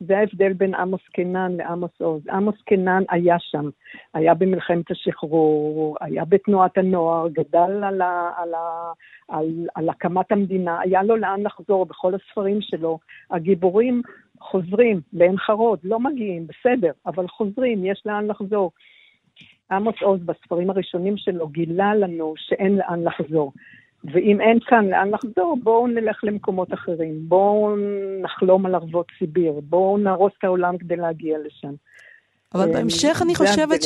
זה ההבדל בין עמוס קינן לעמוס עוז. עמוס קינן היה שם, היה במלחמת השחרור, היה בתנועת הנוער, גדל על הקמת המדינה, היה לו לאן לחזור בכל הספרים שלו. הגיבורים חוזרים, לאין חרוד, לא מגיעים, בסדר, אבל חוזרים, יש לאן לחזור. עמוס עוז בספרים הראשונים שלו גילה לנו שאין לאן לחזור. ואם אין כאן לאן לחזור, בואו נלך למקומות אחרים, בואו נחלום על ערבות סיביר, בואו נהרוס את העולם כדי להגיע לשם. אבל בהמשך אני חושבת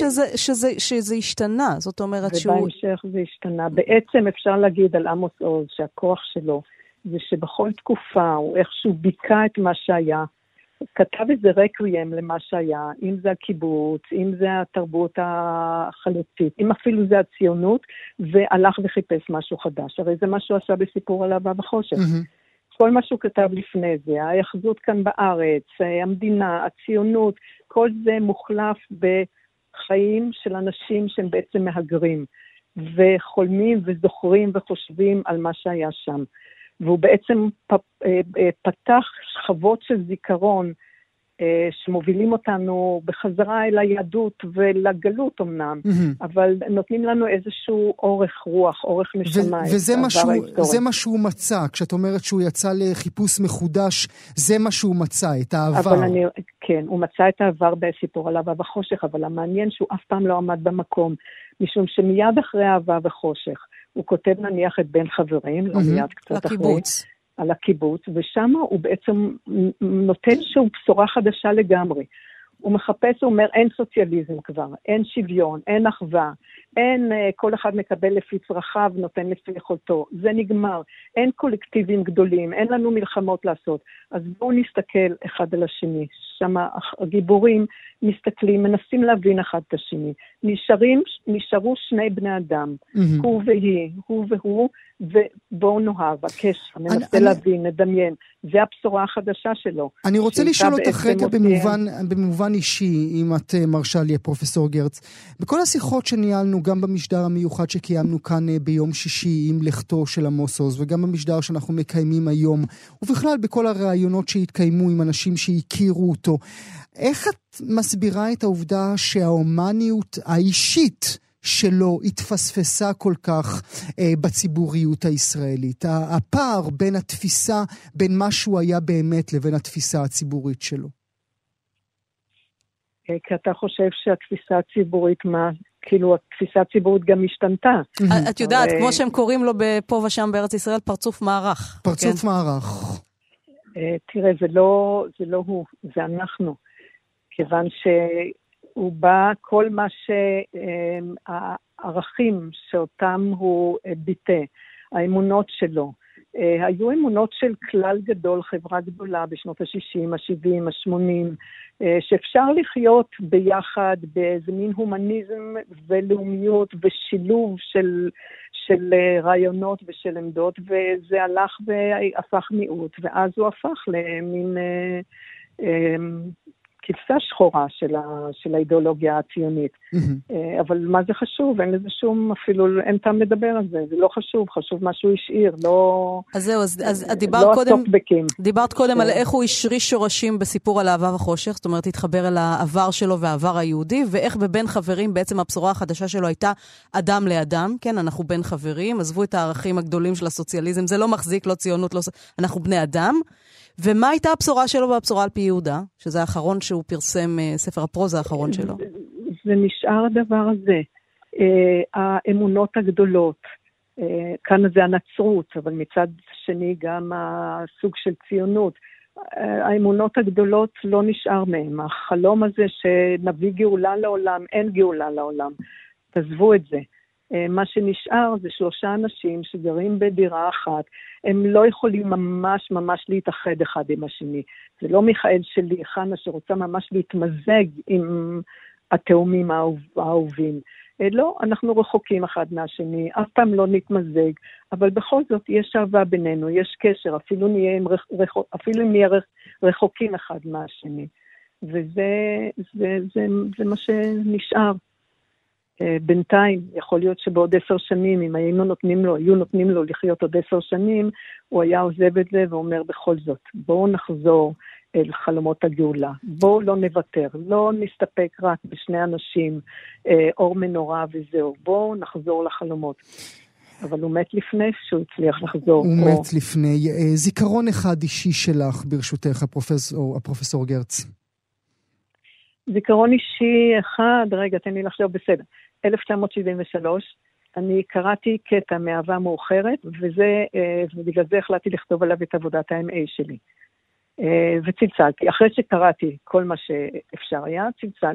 שזה השתנה, זאת אומרת שהוא... ובהמשך זה השתנה. בעצם אפשר להגיד על עמוס עוז שהכוח שלו זה שבכל תקופה הוא איכשהו ביקע את מה שהיה, כתב איזה רקוויאם למה שהיה, אם זה הקיבוץ, אם זה התרבות החלוצית, אם אפילו זה הציונות, והלך וחיפש משהו חדש. הרי זה מה שהוא עשה בסיפור על אהבה וחושך. כל מה שהוא כתב לפני זה, היחזות כאן בארץ, המדינה, הציונות, כל זה מוחלף בחיים של אנשים שהם בעצם מהגרים, וחולמים וזוכרים וחושבים על מה שהיה שם. והוא בעצם פתח שכבות של זיכרון שמובילים אותנו בחזרה אל היהדות ולגלות אמנם, אבל נותנים לנו איזשהו אורך רוח, אורך משמיים. וזה מה שהוא מצא, כשאת אומרת שהוא יצא לחיפוש מחודש, זה מה שהוא מצא, את העבר. כן, הוא מצא את העבר בסיפור על אהבה וחושך, אבל המעניין שהוא אף פעם לא עמד במקום, משום שמיד אחרי אהבה וחושך, הוא כותב נניח את בין חברים, לא מיד קצת אחרי, על הקיבוץ, ושם הוא בעצם נותן שהוא בשורה חדשה לגמרי. הוא מחפש, הוא אומר, אין סוציאליזם כבר, אין שוויון, אין אחווה, אין כל אחד מקבל לפי צרכיו, נותן לפי יכולתו, זה נגמר, אין קולקטיבים גדולים, אין לנו מלחמות לעשות, אז בואו נסתכל אחד על השני, שם הגיבורים מסתכלים, מנסים להבין אחד את השני, נשארו שני בני אדם, הוא והיא, הוא והוא, ובואו נאהב, הקשר, מנסה להבין, נדמיין, זה הבשורה החדשה שלו. אני רוצה לשאול אותך רגע במובן אישי, אם את מרשה לי, פרופסור גרץ, בכל השיחות שניהלנו, גם במשדר המיוחד שקיימנו כאן ביום שישי עם לכתו של עמוס עוז, וגם במשדר שאנחנו מקיימים היום, ובכלל בכל הרעיונות שהתקיימו עם אנשים שהכירו אותו, איך את מסבירה את העובדה שהאומניות האישית שלו התפספסה כל כך בציבוריות הישראלית? הפער בין התפיסה, בין מה שהוא היה באמת לבין התפיסה הציבורית שלו. כי אתה חושב שהתפיסה הציבורית, מה? כאילו התפיסה הציבורית גם השתנתה. את יודעת, כמו שהם קוראים לו פה ושם בארץ ישראל, פרצוף מערך. פרצוף מערך. תראה, זה לא הוא, זה אנחנו. כיוון שהוא בא כל מה שהערכים שאותם הוא ביטא, האמונות שלו, היו אמונות של כלל גדול, חברה גדולה בשנות ה-60, ה-70, ה-80, שאפשר לחיות ביחד באיזה מין הומניזם ולאומיות ושילוב של רעיונות ושל עמדות, וזה הלך והפך מיעוט, ואז הוא הפך למין כבשה שחורה של האידיאולוגיה הציונית. אבל מה זה חשוב? אין לזה שום, אפילו אין טעם לדבר על זה. זה לא חשוב, חשוב מה שהוא השאיר, לא... אז זהו, אז דיברת קודם על איך הוא השריש שורשים בסיפור על אהבה וחושך, זאת אומרת, התחבר אל העבר שלו והעבר היהודי, ואיך בבין חברים בעצם הבשורה החדשה שלו הייתה אדם לאדם, כן, אנחנו בין חברים, עזבו את הערכים הגדולים של הסוציאליזם, זה לא מחזיק, לא ציונות, אנחנו בני אדם. ומה הייתה הבשורה שלו והבשורה על פי יהודה, שזה האחרון שהוא פרסם, ספר הפרוזה האחרון שלו? זה נשאר הדבר הזה, האמונות הגדולות, כאן זה הנצרות, אבל מצד שני גם הסוג של ציונות, האמונות הגדולות לא נשאר מהם, החלום הזה שנביא גאולה לעולם, אין גאולה לעולם, תעזבו את זה. מה שנשאר זה 3 אנשים שגרים בדירה אחת, הם לא יכולים ממש ממש להתאחד אחד עם השני. זה לא מיכאל שלי, חנה שרוצה ממש להתמזג עם התאומים האהובים. לא, אנחנו רחוקים אחד מהשני, אף פעם לא נתמזג, אבל בכל זאת יש אהבה בינינו, יש קשר, אפילו נהיה רחוקים אחד מהשני. וזה זה מה שנשאר. בינתיים, יכול להיות שבעוד 10 שנים, אם היו נותנים לו לחיות עוד 10 שנים, הוא היה עוזב את זה ואומר בכל זאת, בואו נחזור אל חלומות הגאולה, בואו לא נוותר, לא נסתפק רק בשני אנשים, אור מנורה וזהו, בואו נחזור לחלומות. אבל הוא מת לפני שהוא הצליח לחזור. הוא מת לפני. זיכרון אחד אישי שלך ברשותך, הפרופסור גרץ. זיכרון אישי אחד, רגע, תן לי לחשוב, בסדר. 1973, אני קראתי קטע מאהבה מאוחרת, ובגלל זה החלטתי לכתוב עליו את עבודת ה-MA שלי. וצלצלתי, אחרי שקראתי כל מה שאפשר היה,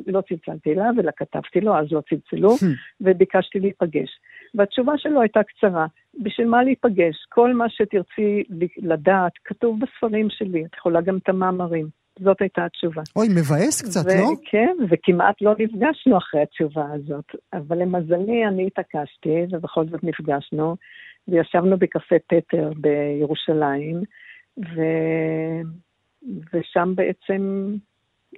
לא צלצלתי לה, ולא כתבתי לו, אז לא צלצלו, וביקשתי להיפגש. והתשובה שלו הייתה קצרה, בשביל מה להיפגש? כל מה שתרצי לדעת, כתוב בספרים שלי, את יכולה גם את המאמרים. זאת הייתה התשובה. אוי, מבאס קצת, לא? כן, וכמעט לא נפגשנו אחרי התשובה הזאת. אבל למזלי, אני התעקשתי, ובכל זאת נפגשנו, וישבנו בקפה פטר בירושלים, ושם בעצם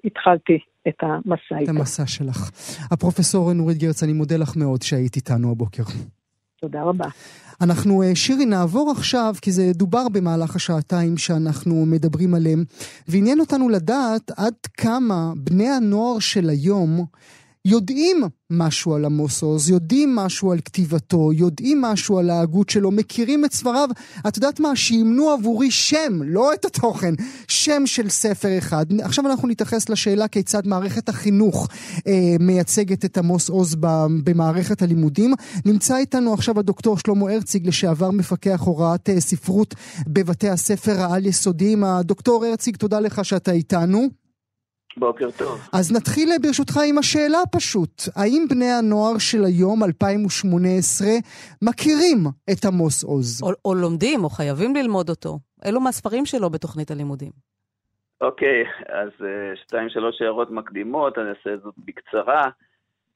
התחלתי את המסע איתה. את המסע שלך. הפרופסור נורית גרץ, אני מודה לך מאוד שהיית איתנו הבוקר. תודה רבה. אנחנו, שירי, נעבור עכשיו, כי זה דובר במהלך השעתיים שאנחנו מדברים עליהם, ועניין אותנו לדעת עד כמה בני הנוער של היום יודעים משהו על עמוס עוז, יודעים משהו על כתיבתו, יודעים משהו על ההגות שלו, מכירים את ספריו. את יודעת מה? שימנו עבורי שם, לא את התוכן, שם של ספר אחד. עכשיו אנחנו נתייחס לשאלה כיצד מערכת החינוך מייצגת את עמוס עוז במערכת הלימודים. נמצא איתנו עכשיו הדוקטור שלמה הרציג, לשעבר מפקח הוראת ספרות בבתי הספר העל יסודיים. הדוקטור הרציג, תודה לך שאתה איתנו. בוקר טוב. אז נתחיל ברשותך עם השאלה פשוט. האם בני הנוער של היום, 2018, מכירים את עמוס עוז? או לומדים, או חייבים ללמוד אותו. אלו מהספרים שלו בתוכנית הלימודים. אוקיי, אז 2-3 הערות מקדימות, אני אעשה זאת בקצרה.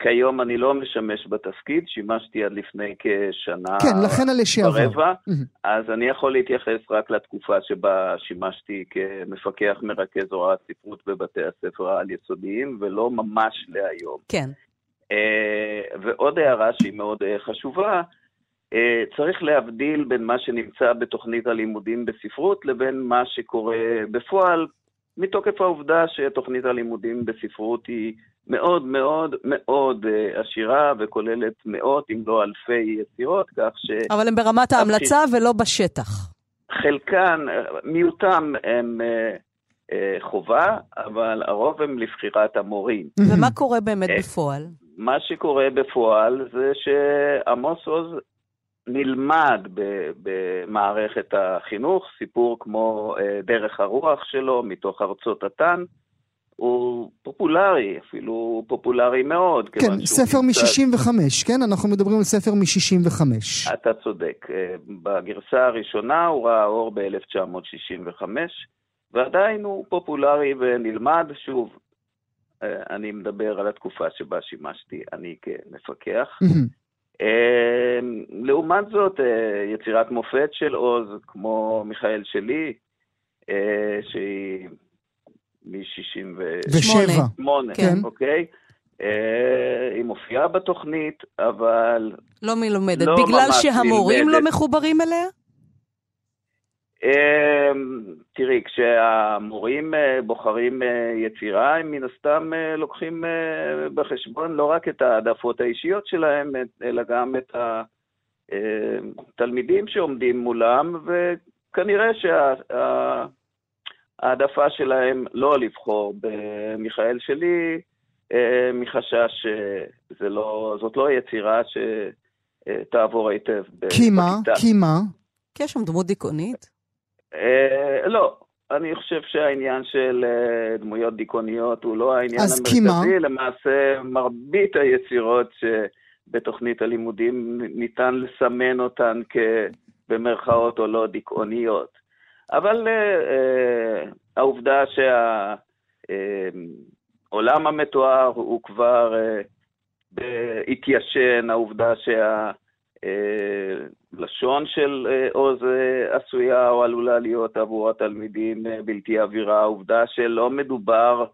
כיום אני לא משמש בתפקיד, שימשתי עד לפני כשנה. כן, לכן ברבע, אז אני יכול להתייחס רק לתקופה שבה שימשתי כמפקח מרכז הוראת ספרות בבתי הספר העל יסודיים, ולא ממש להיום. כן. ועוד הערה שהיא מאוד חשובה, צריך להבדיל בין מה שנמצא בתוכנית הלימודים בספרות, לבין מה שקורה בפועל, מתוקף העובדה שתוכנית הלימודים בספרות היא מאוד מאוד מאוד עשירה וכוללת מאות אם לא אלפי יצירות, כך ש... אבל הם ברמת ההמלצה ולא בשטח. חלקן, מיעוטם הם חובה, אבל הרוב הם לבחירת המורים. ומה קורה באמת בפועל? מה שקורה בפועל זה שעמוס עוז נלמד במערכת החינוך, סיפור כמו דרך הרוח שלו מתוך ארצות התן, הוא פופולרי, אפילו פופולרי מאוד. כן, ספר מ-65, כן? אנחנו מדברים על ספר מ-65. אתה צודק. בגרסה הראשונה הוא ראה אור ב-1965, ועדיין הוא פופולרי ונלמד. שוב, אני מדבר על התקופה שבה שימשתי אני כמפקח. לעומת זאת, יצירת מופת של עוז, כמו מיכאל שלי, שהיא... מ-68, כן. אוקיי? היא מופיעה בתוכנית, אבל... לא מלומדת, לא בגלל שהמורים מלמדת. לא מחוברים אליה? תראי, כשהמורים בוחרים יצירה, הם מן הסתם לוקחים בחשבון לא רק את העדפות האישיות שלהם, אלא גם את התלמידים שעומדים מולם, וכנראה העדפה שלהם לא לבחור במיכאל שלי, מחשש זאת לא יצירה שתעבור היטב. כי מה? כי יש שם דמות דיכאונית? לא, אני חושב שהעניין של דמויות דיכאוניות הוא לא העניין המרכזי, למעשה מרבית היצירות שבתוכנית הלימודים ניתן לסמן אותן במרכאות או לא דיכאוניות. אבל העובדה שהעולם המתואר הוא כבר התיישן, העובדה שהלשון של עוז עשויה או עלולה להיות עבור התלמידים בלתי עבירה, העובדה שלא מדובר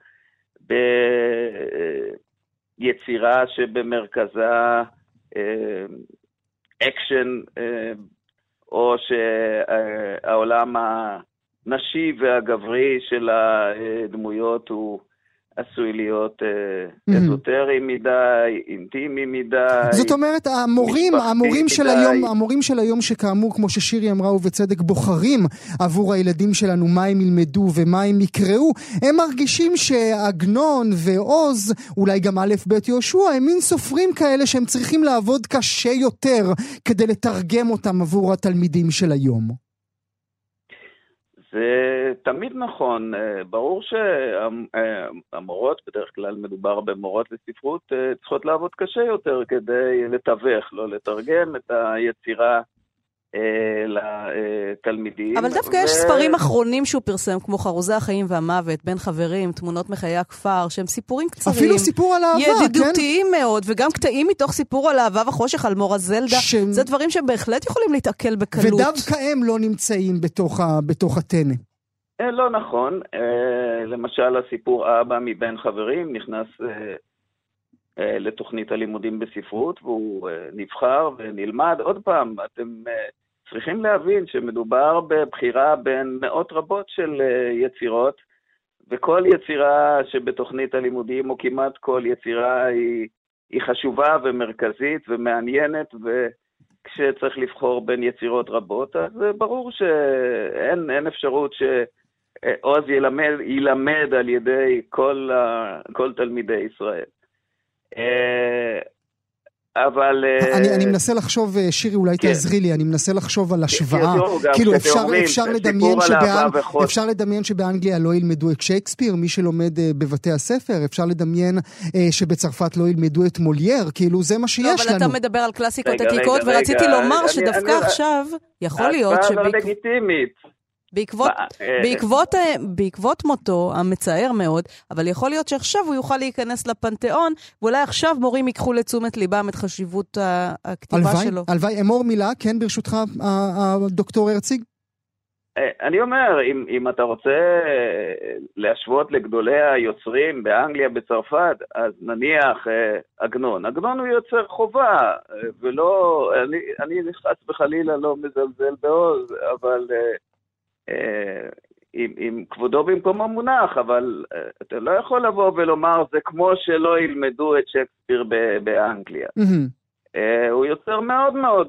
ביצירה שבמרכזה אקשן או שהעולם הנשי והגברי של הדמויות הוא עשוי להיות אזוטרי מדי, אינטימי מדי. זאת אומרת, המורים של היום שכאמור, כמו ששירי אמרה ובצדק, בוחרים עבור הילדים שלנו מה הם ילמדו ומה הם יקראו, הם מרגישים שעגנון ועוז, אולי גם א' ב' יהושע, הם מין סופרים כאלה שהם צריכים לעבוד קשה יותר כדי לתרגם אותם עבור התלמידים של היום. זה תמיד נכון, ברור שהמורות, בדרך כלל מדובר במורות לספרות, צריכות לעבוד קשה יותר כדי לתווך, לא לתרגם את היצירה לתלמידים. אבל דווקא יש ספרים אחרונים שהוא פרסם, כמו חרוזי החיים והמוות, בין חברים, תמונות מחיי הכפר, שהם סיפורים קצרים. אפילו סיפור על אהבה, ידידותיים מאוד, וגם קטעים מתוך סיפור על אהבה וחושך, על מורה זלדה. זה דברים שבהחלט יכולים להתעכל בקלות. ודווקא הם לא נמצאים בתוך התנה. לא נכון. למשל, הסיפור אבא מבין חברים נכנס לתוכנית הלימודים בספרות, והוא נבחר ונלמד. עוד פעם, אתם צריכים להבין שמדובר בבחירה בין מאות רבות של יצירות, וכל יצירה שבתוכנית הלימודים, או כמעט כל יצירה, היא חשובה ומרכזית ומעניינת, וכשצריך לבחור בין יצירות רבות, אז ברור שאין אפשרות שעוז ילמד על ידי כל תלמידי ישראל. אבל... אני מנסה לחשוב, שירי, אולי תעזרי לי, אני מנסה לחשוב על השוואה. כאילו, אפשר לדמיין שבאנגליה לא ילמדו את שייקספיר, מי שלומד בבתי הספר, אפשר לדמיין שבצרפת לא ילמדו את מולייר, כאילו, זה מה שיש לנו. אבל אתה מדבר על קלאסיקות עתיקות, ורציתי לומר שדווקא עכשיו יכול להיות בעקבות מותו המצער מאוד, אבל יכול להיות שעכשיו הוא יוכל להיכנס לפנתאון, ואולי עכשיו מורים ייקחו לתשומת ליבם את חשיבות הכתיבה שלו. אלוואי, אמור מילה, כן, ברשותך, דוקטור הרציג? אני אומר, אם אתה רוצה להשוות לגדולי היוצרים באנגליה, בצרפת, אז נניח עגנון. עגנון הוא יוצר חובה, ולא, אני נחץ בחלילה לא מזלזל בעוז, אבל... עם כבודו במקום מונח, אבל אתה לא יכול לבוא ולומר זה כמו שלא ילמדו את שייקספיר באנגליה. הוא יוצר מאוד מאוד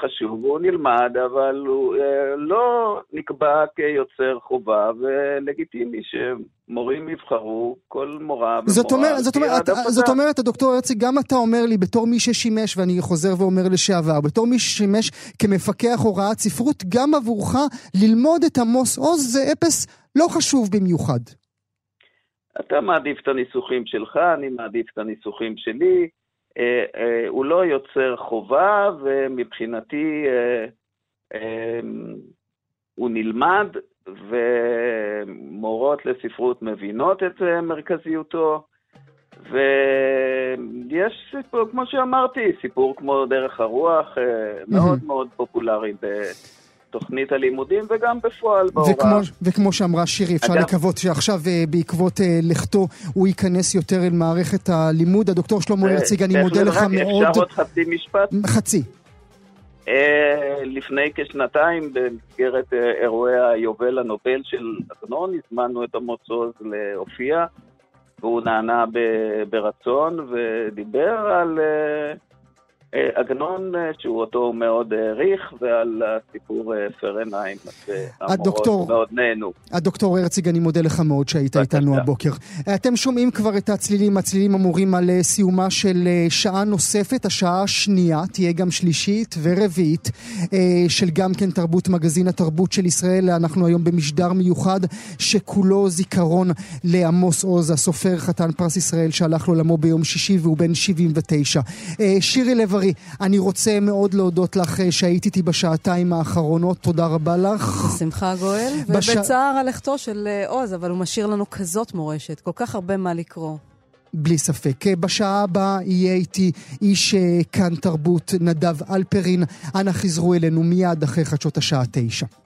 חשוב, הוא נלמד, אבל הוא לא נקבע כיוצר חובה ולגיטימי שמורים יבחרו כל מורה ומורה. זאת אומרת, הדוקטור הרציג, גם אתה אומר לי בתור מי ששימש, ואני חוזר ואומר לשעבר, בתור מי ששימש כמפקח הוראת ספרות, גם עבורך ללמוד את עמוס עוז זה אפס לא חשוב במיוחד. אתה מעדיף את הניסוחים שלך, אני מעדיף את הניסוחים שלי, הוא לא יוצר חובה, ומבחינתי הוא נלמד, ומורות לספרות מבינות את מרכזיותו, ויש סיפור, כמו שאמרתי, סיפור כמו דרך הרוח, מאוד מאוד פופולרי תוכנית הלימודים, וגם בפועל בהוראה. וכמו שאמרה שירי, אפשר לקוות שעכשיו בעקבות לכתו הוא ייכנס יותר אל מערכת הלימוד. הדוקטור שלמה הרציג, אני מודה לך מאוד. אפשר עוד חצי משפט? חצי. לפני כשנתיים, במסגרת אירועי היובל הנובל של עגנון, הזמנו את עמוס עוז להופיע, והוא נענה ברצון, ודיבר על... עגנון שהוא אותו מאוד העריך, ועל הסיפור פרנהיים, המורות מאוד נהנו. הדוקטור הרציג, אני מודה לך מאוד שהיית איתנו הבוקר. אתם שומעים כבר את הצלילים אמורים על סיומה של שעה נוספת, השעה השנייה, תהיה גם שלישית ורביעית, של גם כן תרבות, מגזין התרבות של ישראל. אנחנו היום במשדר מיוחד שכולו זיכרון לעמוס עוז, הסופר חתן פרס ישראל שהלך לעולמו ביום שישי, והוא בן 79. שירי לב-ארי, אני רוצה מאוד להודות לך שהיית איתי בשעתיים האחרונות, תודה רבה לך. בשמחה גואל, ובצער הלכתו של עוז, אבל הוא משאיר לנו כזאת מורשת, כל כך הרבה מה לקרוא. בלי ספק. בשעה הבאה יהיה איתי איש כאן תרבות, נדב אלפרין. אנא חזרו אלינו מיד אחרי חדשות השעה 9.